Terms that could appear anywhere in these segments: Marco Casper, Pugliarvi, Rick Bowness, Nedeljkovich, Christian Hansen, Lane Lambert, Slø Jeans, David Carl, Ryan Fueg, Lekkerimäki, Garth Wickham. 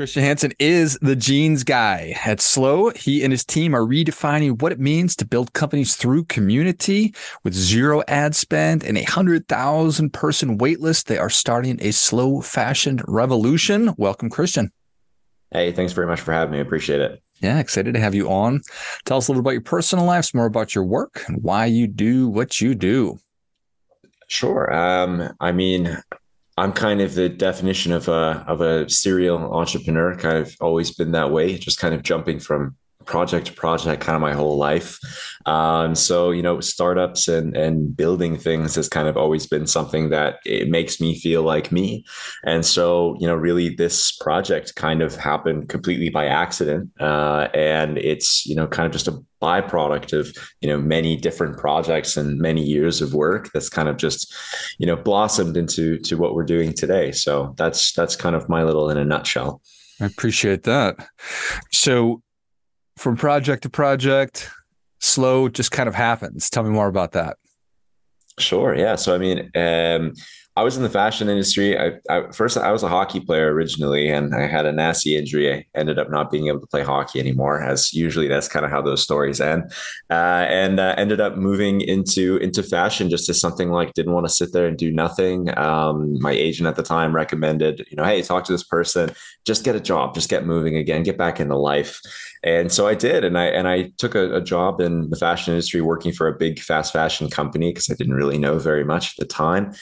Christian Hansen is the jeans guy at Slø. He and his team are redefining what it means to build companies through community. with zero ad spend and 100,000 person waitlist, they are starting a slow fashion revolution. Welcome, Christian. Hey, thanks very much for having me. Appreciate it. Yeah, excited to have you on. Tell us a little about your personal lives, more about your work, and why you do what you do. Sure. I'm kind of the definition of a serial entrepreneur. Kind of always been that way, just kind of jumping from project to project kind of my whole life. So startups and building things has kind of always been something that it makes me feel like me. And so, really this project kind of happened completely by accident. And it's, kind of just a byproduct of, many different projects and many years of work that's kind of just, blossomed into what we're doing today. So that's kind of my little in a nutshell. I appreciate that. So, from project to project, Slø just kind of happens. Tell me more about that. Sure. Yeah. So, I was in the fashion industry. I was a hockey player originally, and I had a nasty injury. I ended up not being able to play hockey anymore, as usually that's kind of how those stories end. And ended up moving into fashion just as something like didn't want to sit there and do nothing. My agent at the time recommended, hey, talk to this person, just get a job, just get moving again, get back into life. And so I did, and I took a job in the fashion industry, working for a big fast fashion company because I didn't really know very much at the time.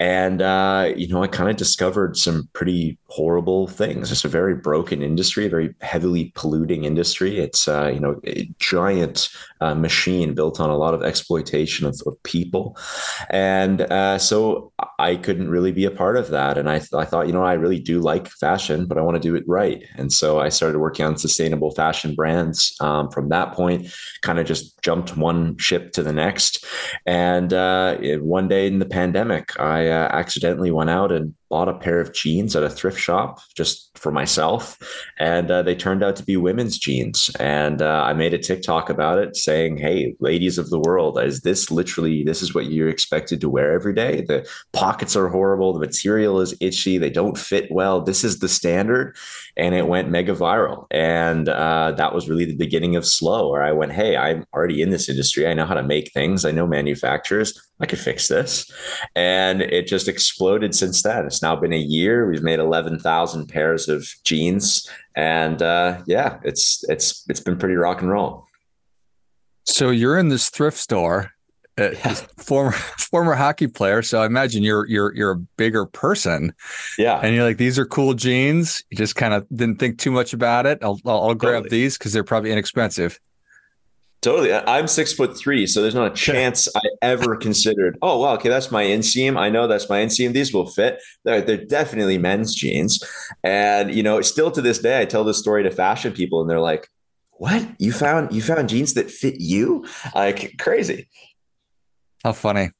And, I kind of discovered some pretty horrible things. It's a very broken industry, very heavily polluting industry. It's, a giant machine built on a lot of exploitation of people. And so I couldn't really be a part of that. And I thought, I really do like fashion, but I want to do it right. And so I started working on sustainable fashion brands. From that point, kind of just jumped one ship to the next. And one day in the pandemic, I accidentally went out and bought a pair of jeans at a thrift shop just for myself. And they turned out to be women's jeans. And I made a TikTok about it saying, hey, ladies of the world, this is what you're expected to wear every day. The pockets are horrible. The material is itchy. They don't fit well. This is the standard. And it went mega viral. And that was really the beginning of Slø, where I went, hey, I'm already in this industry. I know how to make things. I know manufacturers. I could fix this. And it just exploded since then. It's now been a year. We've made 11,000 pairs of jeans. And it's been pretty rock and roll. So you're in this thrift store, former hockey player. So I imagine you're a bigger person. Yeah. And you're like, these are cool jeans. You just kind of didn't think too much about it. I'll grab these because they're probably inexpensive. Totally. I'm 6'3", so there's not a chance I ever considered, oh, wow, okay, that's my inseam. I know that's my inseam. These will fit. They're definitely men's jeans. And, still to this day, I tell this story to fashion people and they're like, what? You found jeans that fit you? Like crazy. How funny.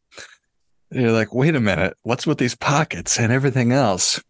You're like, wait a minute. What's with these pockets and everything else?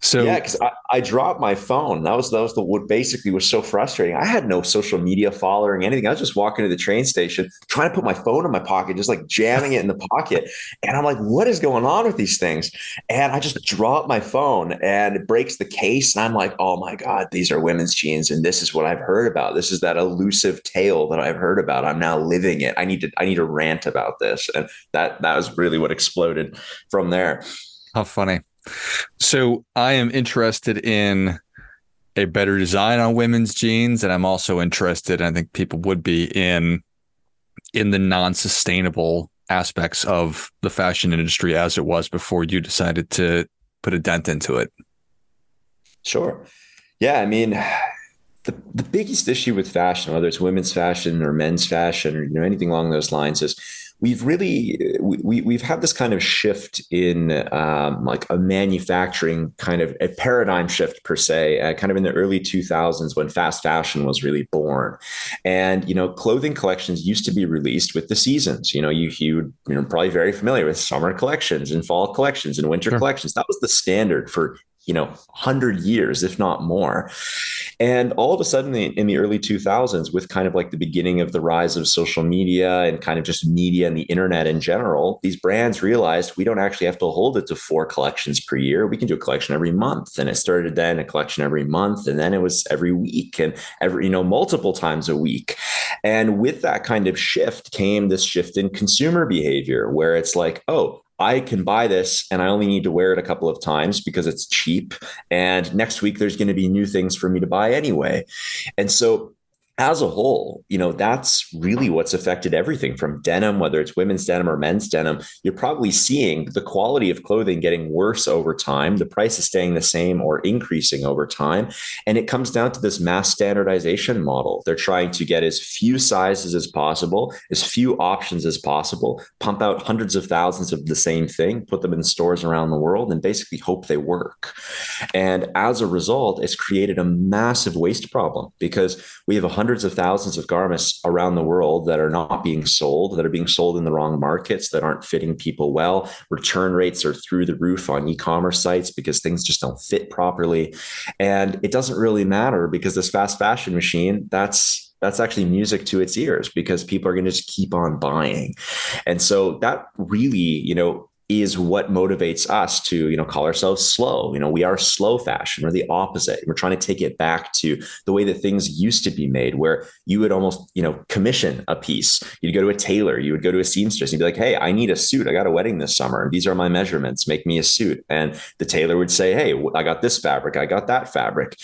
So yeah, because I dropped my phone. That was what basically was so frustrating. I had no social media following anything. I was just walking to the train station, trying to put my phone in my pocket, just like jamming it in the pocket. And I'm like, what is going on with these things? And I just dropped my phone and it breaks the case. And I'm like, oh my God, these are women's jeans. And this is what I've heard about. This is that elusive tale that I've heard about. I'm now living it. I need to rant about this. And that was really what exploded from there. How funny. So I am interested in a better design on women's jeans. And I'm also interested, and I think people would be, in the non-sustainable aspects of the fashion industry as it was before you decided to put a dent into it. Sure. Yeah. The biggest issue with fashion, whether it's women's fashion or men's fashion or anything along those lines, is we've had this kind of shift in like a manufacturing kind of a paradigm shift per se, kind of in the early 2000s when fast fashion was really born. And, clothing collections used to be released with the seasons. You're probably very familiar with summer collections and fall collections and winter collections. That was the standard for 100 years, if not more. And all of a sudden in the early 2000s, with kind of like the beginning of the rise of social media and kind of just media and the internet in general, these brands realized we don't actually have to hold it to 4 collections per year. We can do a collection every month. And it started then a collection every month. And then it was every week and every, multiple times a week. And with that kind of shift came this shift in consumer behavior where it's like, oh, I can buy this and I only need to wear it a couple of times because it's cheap. And next week, there's going to be new things for me to buy anyway. And so as a whole, that's really what's affected everything from denim, whether it's women's denim or men's denim. You're probably seeing the quality of clothing getting worse over time. The price is staying the same or increasing over time. And it comes down to this mass standardization model. They're trying to get as few sizes as possible, as few options as possible, pump out hundreds of thousands of the same thing, put them in stores around the world, and basically hope they work. And as a result, it's created a massive waste problem because we have hundreds of thousands of garments around the world that are not being sold, that are being sold in the wrong markets, that aren't fitting people well. Return rates are through the roof on e-commerce sites because things just don't fit properly. And it doesn't really matter because this fast fashion machine, that's actually music to its ears because people are going to just keep on buying. And so that really, is what motivates us to, call ourselves slow. We are slow fashion. We're the opposite. We're trying to take it back to the way that things used to be made, where you would almost, commission a piece. You'd go to a tailor, you would go to a seamstress and be like, hey, I need a suit. I got a wedding this summer. These are my measurements. Make me a suit. And the tailor would say, hey, I got this fabric. I got that fabric.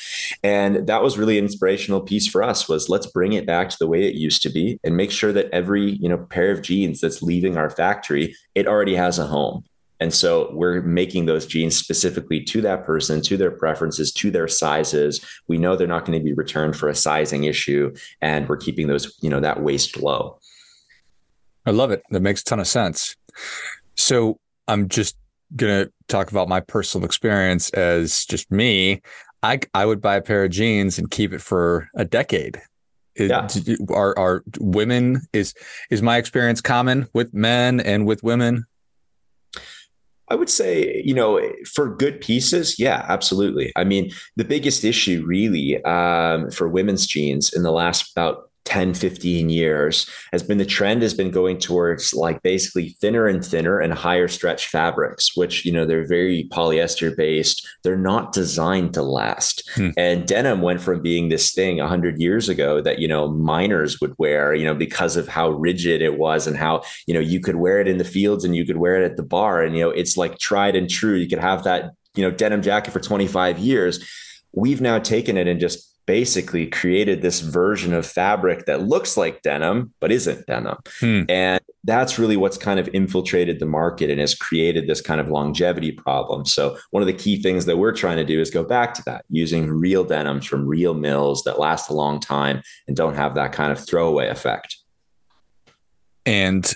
And that was really an inspirational piece for us was let's bring it back to the way it used to be and make sure that every, pair of jeans that's leaving our factory, it already has a home. And so we're making those jeans specifically to that person, to their preferences, to their sizes. We know they're not going to be returned for a sizing issue, and we're keeping those, that waist low. I love it. That makes a ton of sense. So I'm just going to talk about my personal experience as just me. I would buy a pair of jeans and keep it for a decade. Yeah. Are women, is my experience common with men and with women? I would say, for good pieces, yeah, absolutely. I mean, the biggest issue really for women's jeans in the last about 10, 15 years has been the trend has been going towards like basically thinner and thinner and higher stretch fabrics, which, they're very polyester based. They're not designed to last. And denim went from being this thing 100 years ago that, miners would wear, because of how rigid it was and how, you could wear it in the fields and you could wear it at the bar. And, it's like tried and true. You could have that, denim jacket for 25 years. We've now taken it and just basically created this version of fabric that looks like denim, but isn't denim. And that's really what's kind of infiltrated the market and has created this kind of longevity problem. So one of the key things that we're trying to do is go back to that, using real denims from real mills that last a long time and don't have that kind of throwaway effect. And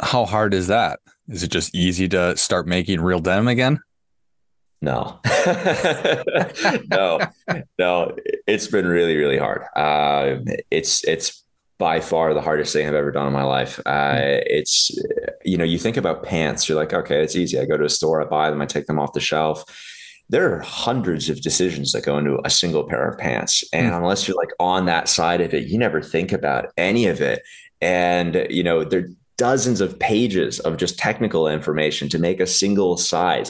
how hard is that? Is it just easy to start making real denim again? No, no, it's been really, really hard. It's by far the hardest thing I've ever done in my life. It's, you think about pants, you're like, okay, it's easy. I go to a store, I buy them, I take them off the shelf. There are hundreds of decisions that go into a single pair of pants. And unless you're like on that side of it, you never think about any of it. And, they're dozens of pages of just technical information to make a single size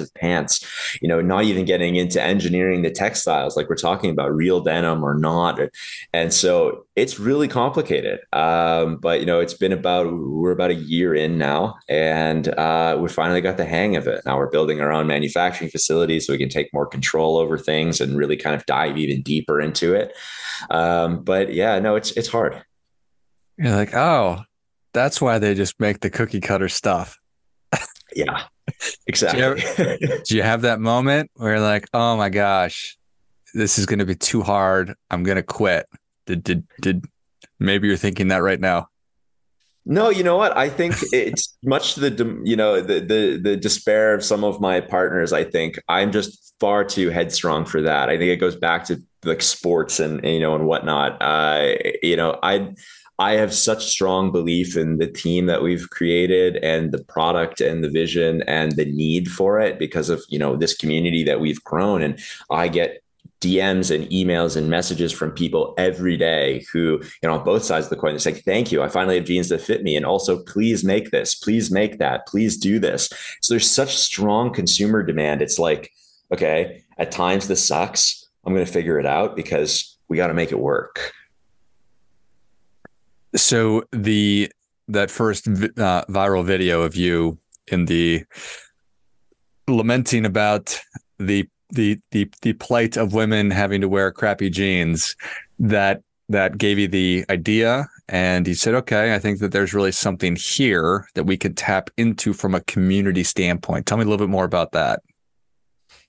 of pants, not even getting into engineering the textiles, like we're talking about real denim or not. And so it's really complicated. But, it's been we're about a year in now, and we finally got the hang of it. Now we're building our own manufacturing facility so we can take more control over things and really kind of dive even deeper into it. But yeah, no, it's hard. You're like, oh, that's why they just make the cookie cutter stuff. Yeah, exactly. Do you have that moment where you're like, oh my gosh, this is going to be too hard. I'm going to quit. Maybe you're thinking that right now. No, you know what? I think it's much the despair of some of my partners. I think I'm just far too headstrong for that. I think it goes back to like sports and and whatnot. I have such strong belief in the team that we've created and the product and the vision and the need for it because of, this community that we've grown. And I get DMs and emails and messages from people every day who, on both sides of the coin, they're saying, thank you, I finally have jeans that fit me. And also, please make this, please make that, please do this. So there's such strong consumer demand. It's like, okay, at times this sucks. I'm going to figure it out because we got to make it work. So that first viral video of you in the lamenting about the plight of women having to wear crappy jeans, that gave you the idea, and you said, okay, I think that there's really something here that we could tap into from a community standpoint. Tell me a little bit more about that.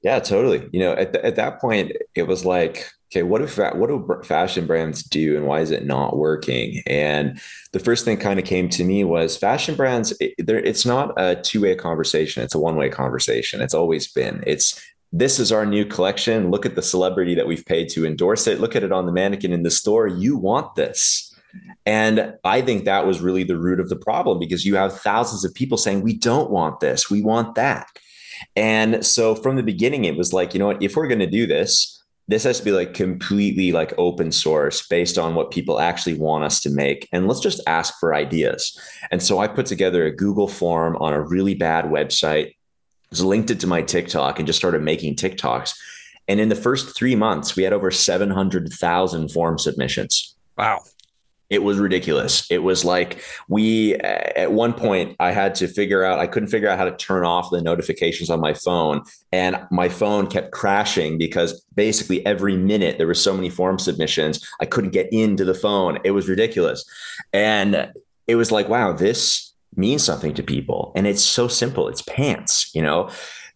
Yeah, totally. At that point, it was like, okay, what do fashion brands do, and why is it not working? And the first thing kind of came to me was fashion brands. It's not a two-way conversation; it's a one-way conversation. It's always been. This is our new collection. Look at the celebrity that we've paid to endorse it. Look at it on the mannequin in the store. You want this. And I think that was really the root of the problem, because you have thousands of people saying, we don't want this, we want that. And so from the beginning, it was like, if we're going to do this, this has to be like completely like open source based on what people actually want us to make. And let's just ask for ideas. And so I put together a Google form on a really bad website, linked it to my TikTok, and just started making TikToks. And in the first 3 months, we had over 700,000 form submissions. Wow. It was ridiculous. It was like at one point I couldn't figure out how to turn off the notifications on my phone, and my phone kept crashing because basically every minute there were so many form submissions. I couldn't get into the phone. It was ridiculous. And it was like, wow, this means something to people. And it's so simple. It's pants,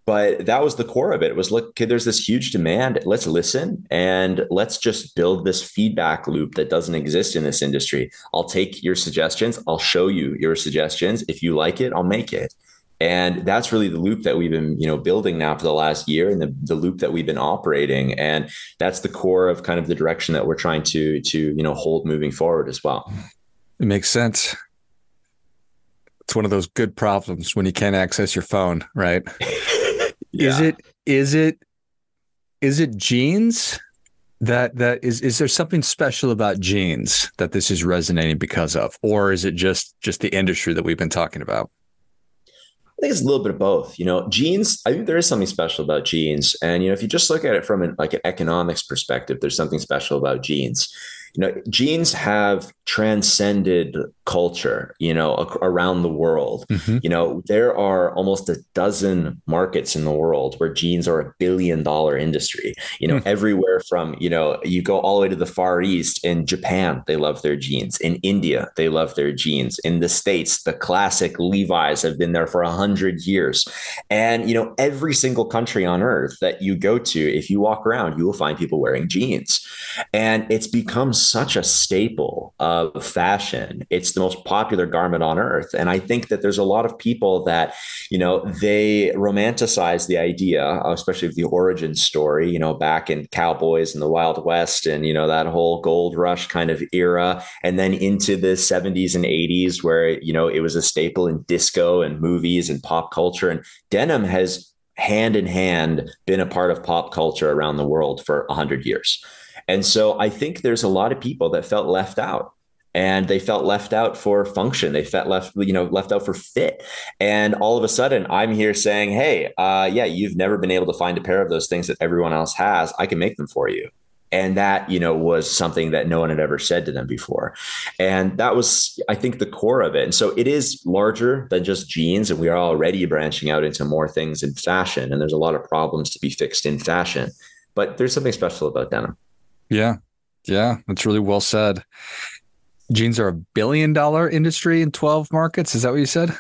but that was the core of it. It was, look, okay, there's this huge demand. Let's listen, and let's just build this feedback loop that doesn't exist in this industry. I'll take your suggestions. I'll show you your suggestions. If you like it, I'll make it. And that's really the loop that we've been, building now for the last year, and the loop that we've been operating. And that's the core of kind of the direction that we're trying to hold moving forward as well. It makes sense. It's one of those good problems when you can't access your phone, right? Yeah. Is it jeans that is there something special about jeans that this is resonating because of, or is it just the industry that we've been talking about? I think it's a little bit of both. Jeans, I think there is something special about jeans. And, if you just look at it from an economics perspective, there's something special about jeans. Jeans have transcended culture, around the world. Mm-hmm. There are almost 12 markets in the world where jeans are $1 billion industry, everywhere from, you go all the way to the Far East. In Japan, they love their jeans. In India, they love their jeans. In the States, the classic Levi's have been there for 100 years. And, every single country on earth that you go to, if you walk around, you will find people wearing jeans. And it's become such a staple of fashion. It's the most popular garment on earth. And I think that there's a lot of people that, they romanticize the idea, especially of the origin story, back in cowboys and the Wild West and, that whole gold rush kind of era. And then into the 70s and 80s where, it was a staple in disco and movies and pop culture. And denim has hand in hand been a part of pop culture around the world for 100 years. And so I think there's a lot of people that felt left out, and they felt left out for function. They felt left out for fit. And all of a sudden I'm here saying, hey, you've never been able to find a pair of those things that everyone else has. I can make them for you. And that, was something that no one had ever said to them before. And that was, I think, the core of it. And so it is larger than just jeans. And we are already branching out into more things in fashion. And there's a lot of problems to be fixed in fashion, but there's something special about denim. Yeah. Yeah. That's really well said. Jeans are $1 billion industry in 12 markets. Is that what you said?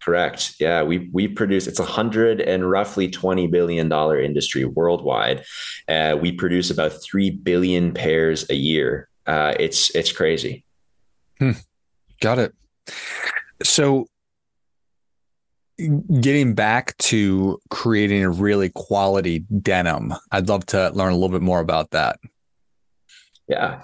Correct. Yeah. We produce, it's $120 billion industry worldwide. We produce about 3 billion pairs a year. It's crazy. Got it. So getting back to creating a really quality denim, I'd love to learn a little bit more about that. Yeah.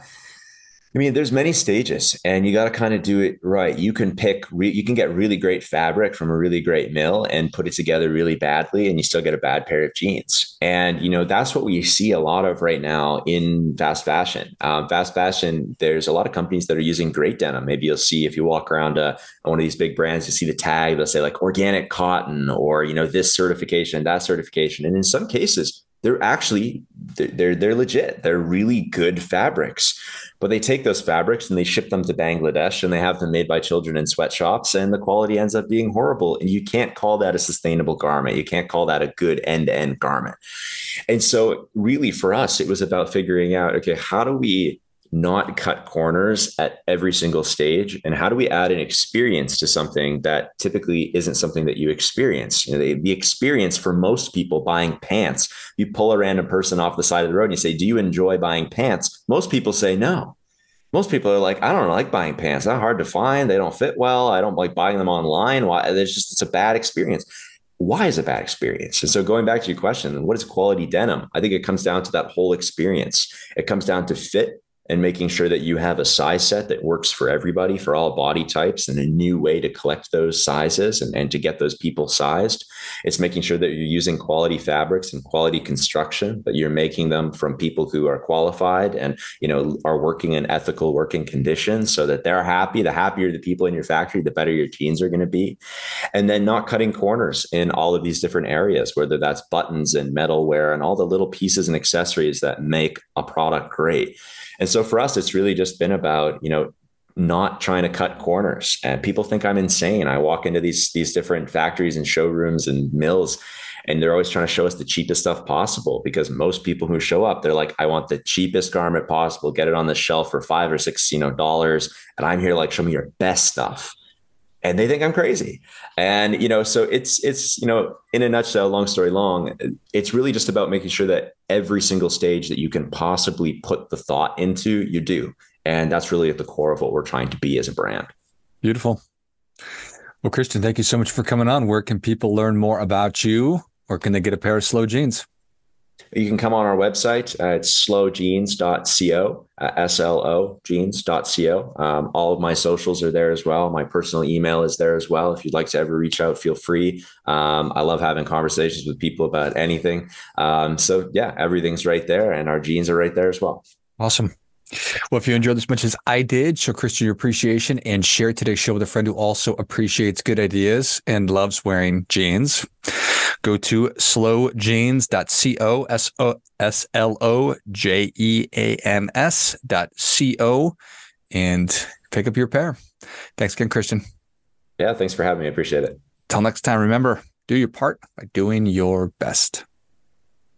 I mean, there's many stages and you got to kind of do it right. You can get really great fabric from a really great mill and put it together really badly, and you still get a bad pair of jeans. And, you know, that's what we see a lot of right now in fast fashion. There's a lot of companies that are using great denim. Maybe you'll see, if you walk around one of these big brands, you see the tag, they'll say like organic cotton or, you know, this certification, that certification. And in some cases, they're actually, they're legit. They're really good fabrics, but they take those fabrics and they ship them to Bangladesh and they have them made by children in sweatshops, and the quality ends up being horrible. And you can't call that a sustainable garment. You can't call that a good end-to-end garment. And so really for us, it was about figuring out, okay, how do we not cut corners at every single stage? And how do we add an experience to something that typically isn't something that you experience? You know, the experience for most people buying pants, you pull a random person off the side of the road and you say, do you enjoy buying pants? Most people say no. Most people are like, I don't like buying pants. They're hard to find. They don't fit well. I don't like buying them online. Why? It's a bad experience. Why is it a bad experience? And so going back to your question, what is quality denim? I think it comes down to that whole experience. It comes down to fit, and making sure that you have a size set that works for everybody, for all body types, and a new way to collect those sizes and to get those people sized. It's making sure that you're using quality fabrics and quality construction, that you're making them from people who are qualified and, you know, are working in ethical working conditions so that they're happy. The happier the people in your factory, the better your jeans are going to be. And then not cutting corners in all of these different areas, whether that's buttons and metalware and all the little pieces and accessories that make a product great. And so for us, it's really just been about, you know, not trying to cut corners. And people think I'm insane. I walk into these different factories and showrooms and mills, and they're always trying to show us the cheapest stuff possible, because most people who show up, they're like, I want the cheapest garment possible, get it on the shelf for $5 or $6, you know, dollars. And I'm here like, show me your best stuff. And they think I'm crazy. And, you know, so it's, you know, in a nutshell, long story long, it's really just about making sure that every single stage that you can possibly put the thought into, you do. And that's really at the core of what we're trying to be as a brand. Beautiful. Well, Christian, thank you so much for coming on. Where can people learn more about you, or can they get a pair of Slø jeans? You can come on our website. It's sløjeans.co, sløjeans.co. All of my socials are there as well. My personal email is there as well. If you'd like to ever reach out, feel free. I love having conversations with people about anything. So yeah, everything's right there, and our jeans are right there as well. Awesome. Well, if you enjoyed this as much as I did, show Christian your appreciation and share today's show with a friend who also appreciates good ideas and loves wearing jeans. Go to sløjeans.co, sløjeans.co, and pick up your pair. Thanks again, Christian. Yeah, thanks for having me. I appreciate it. Till next time, remember, do your part by doing your best.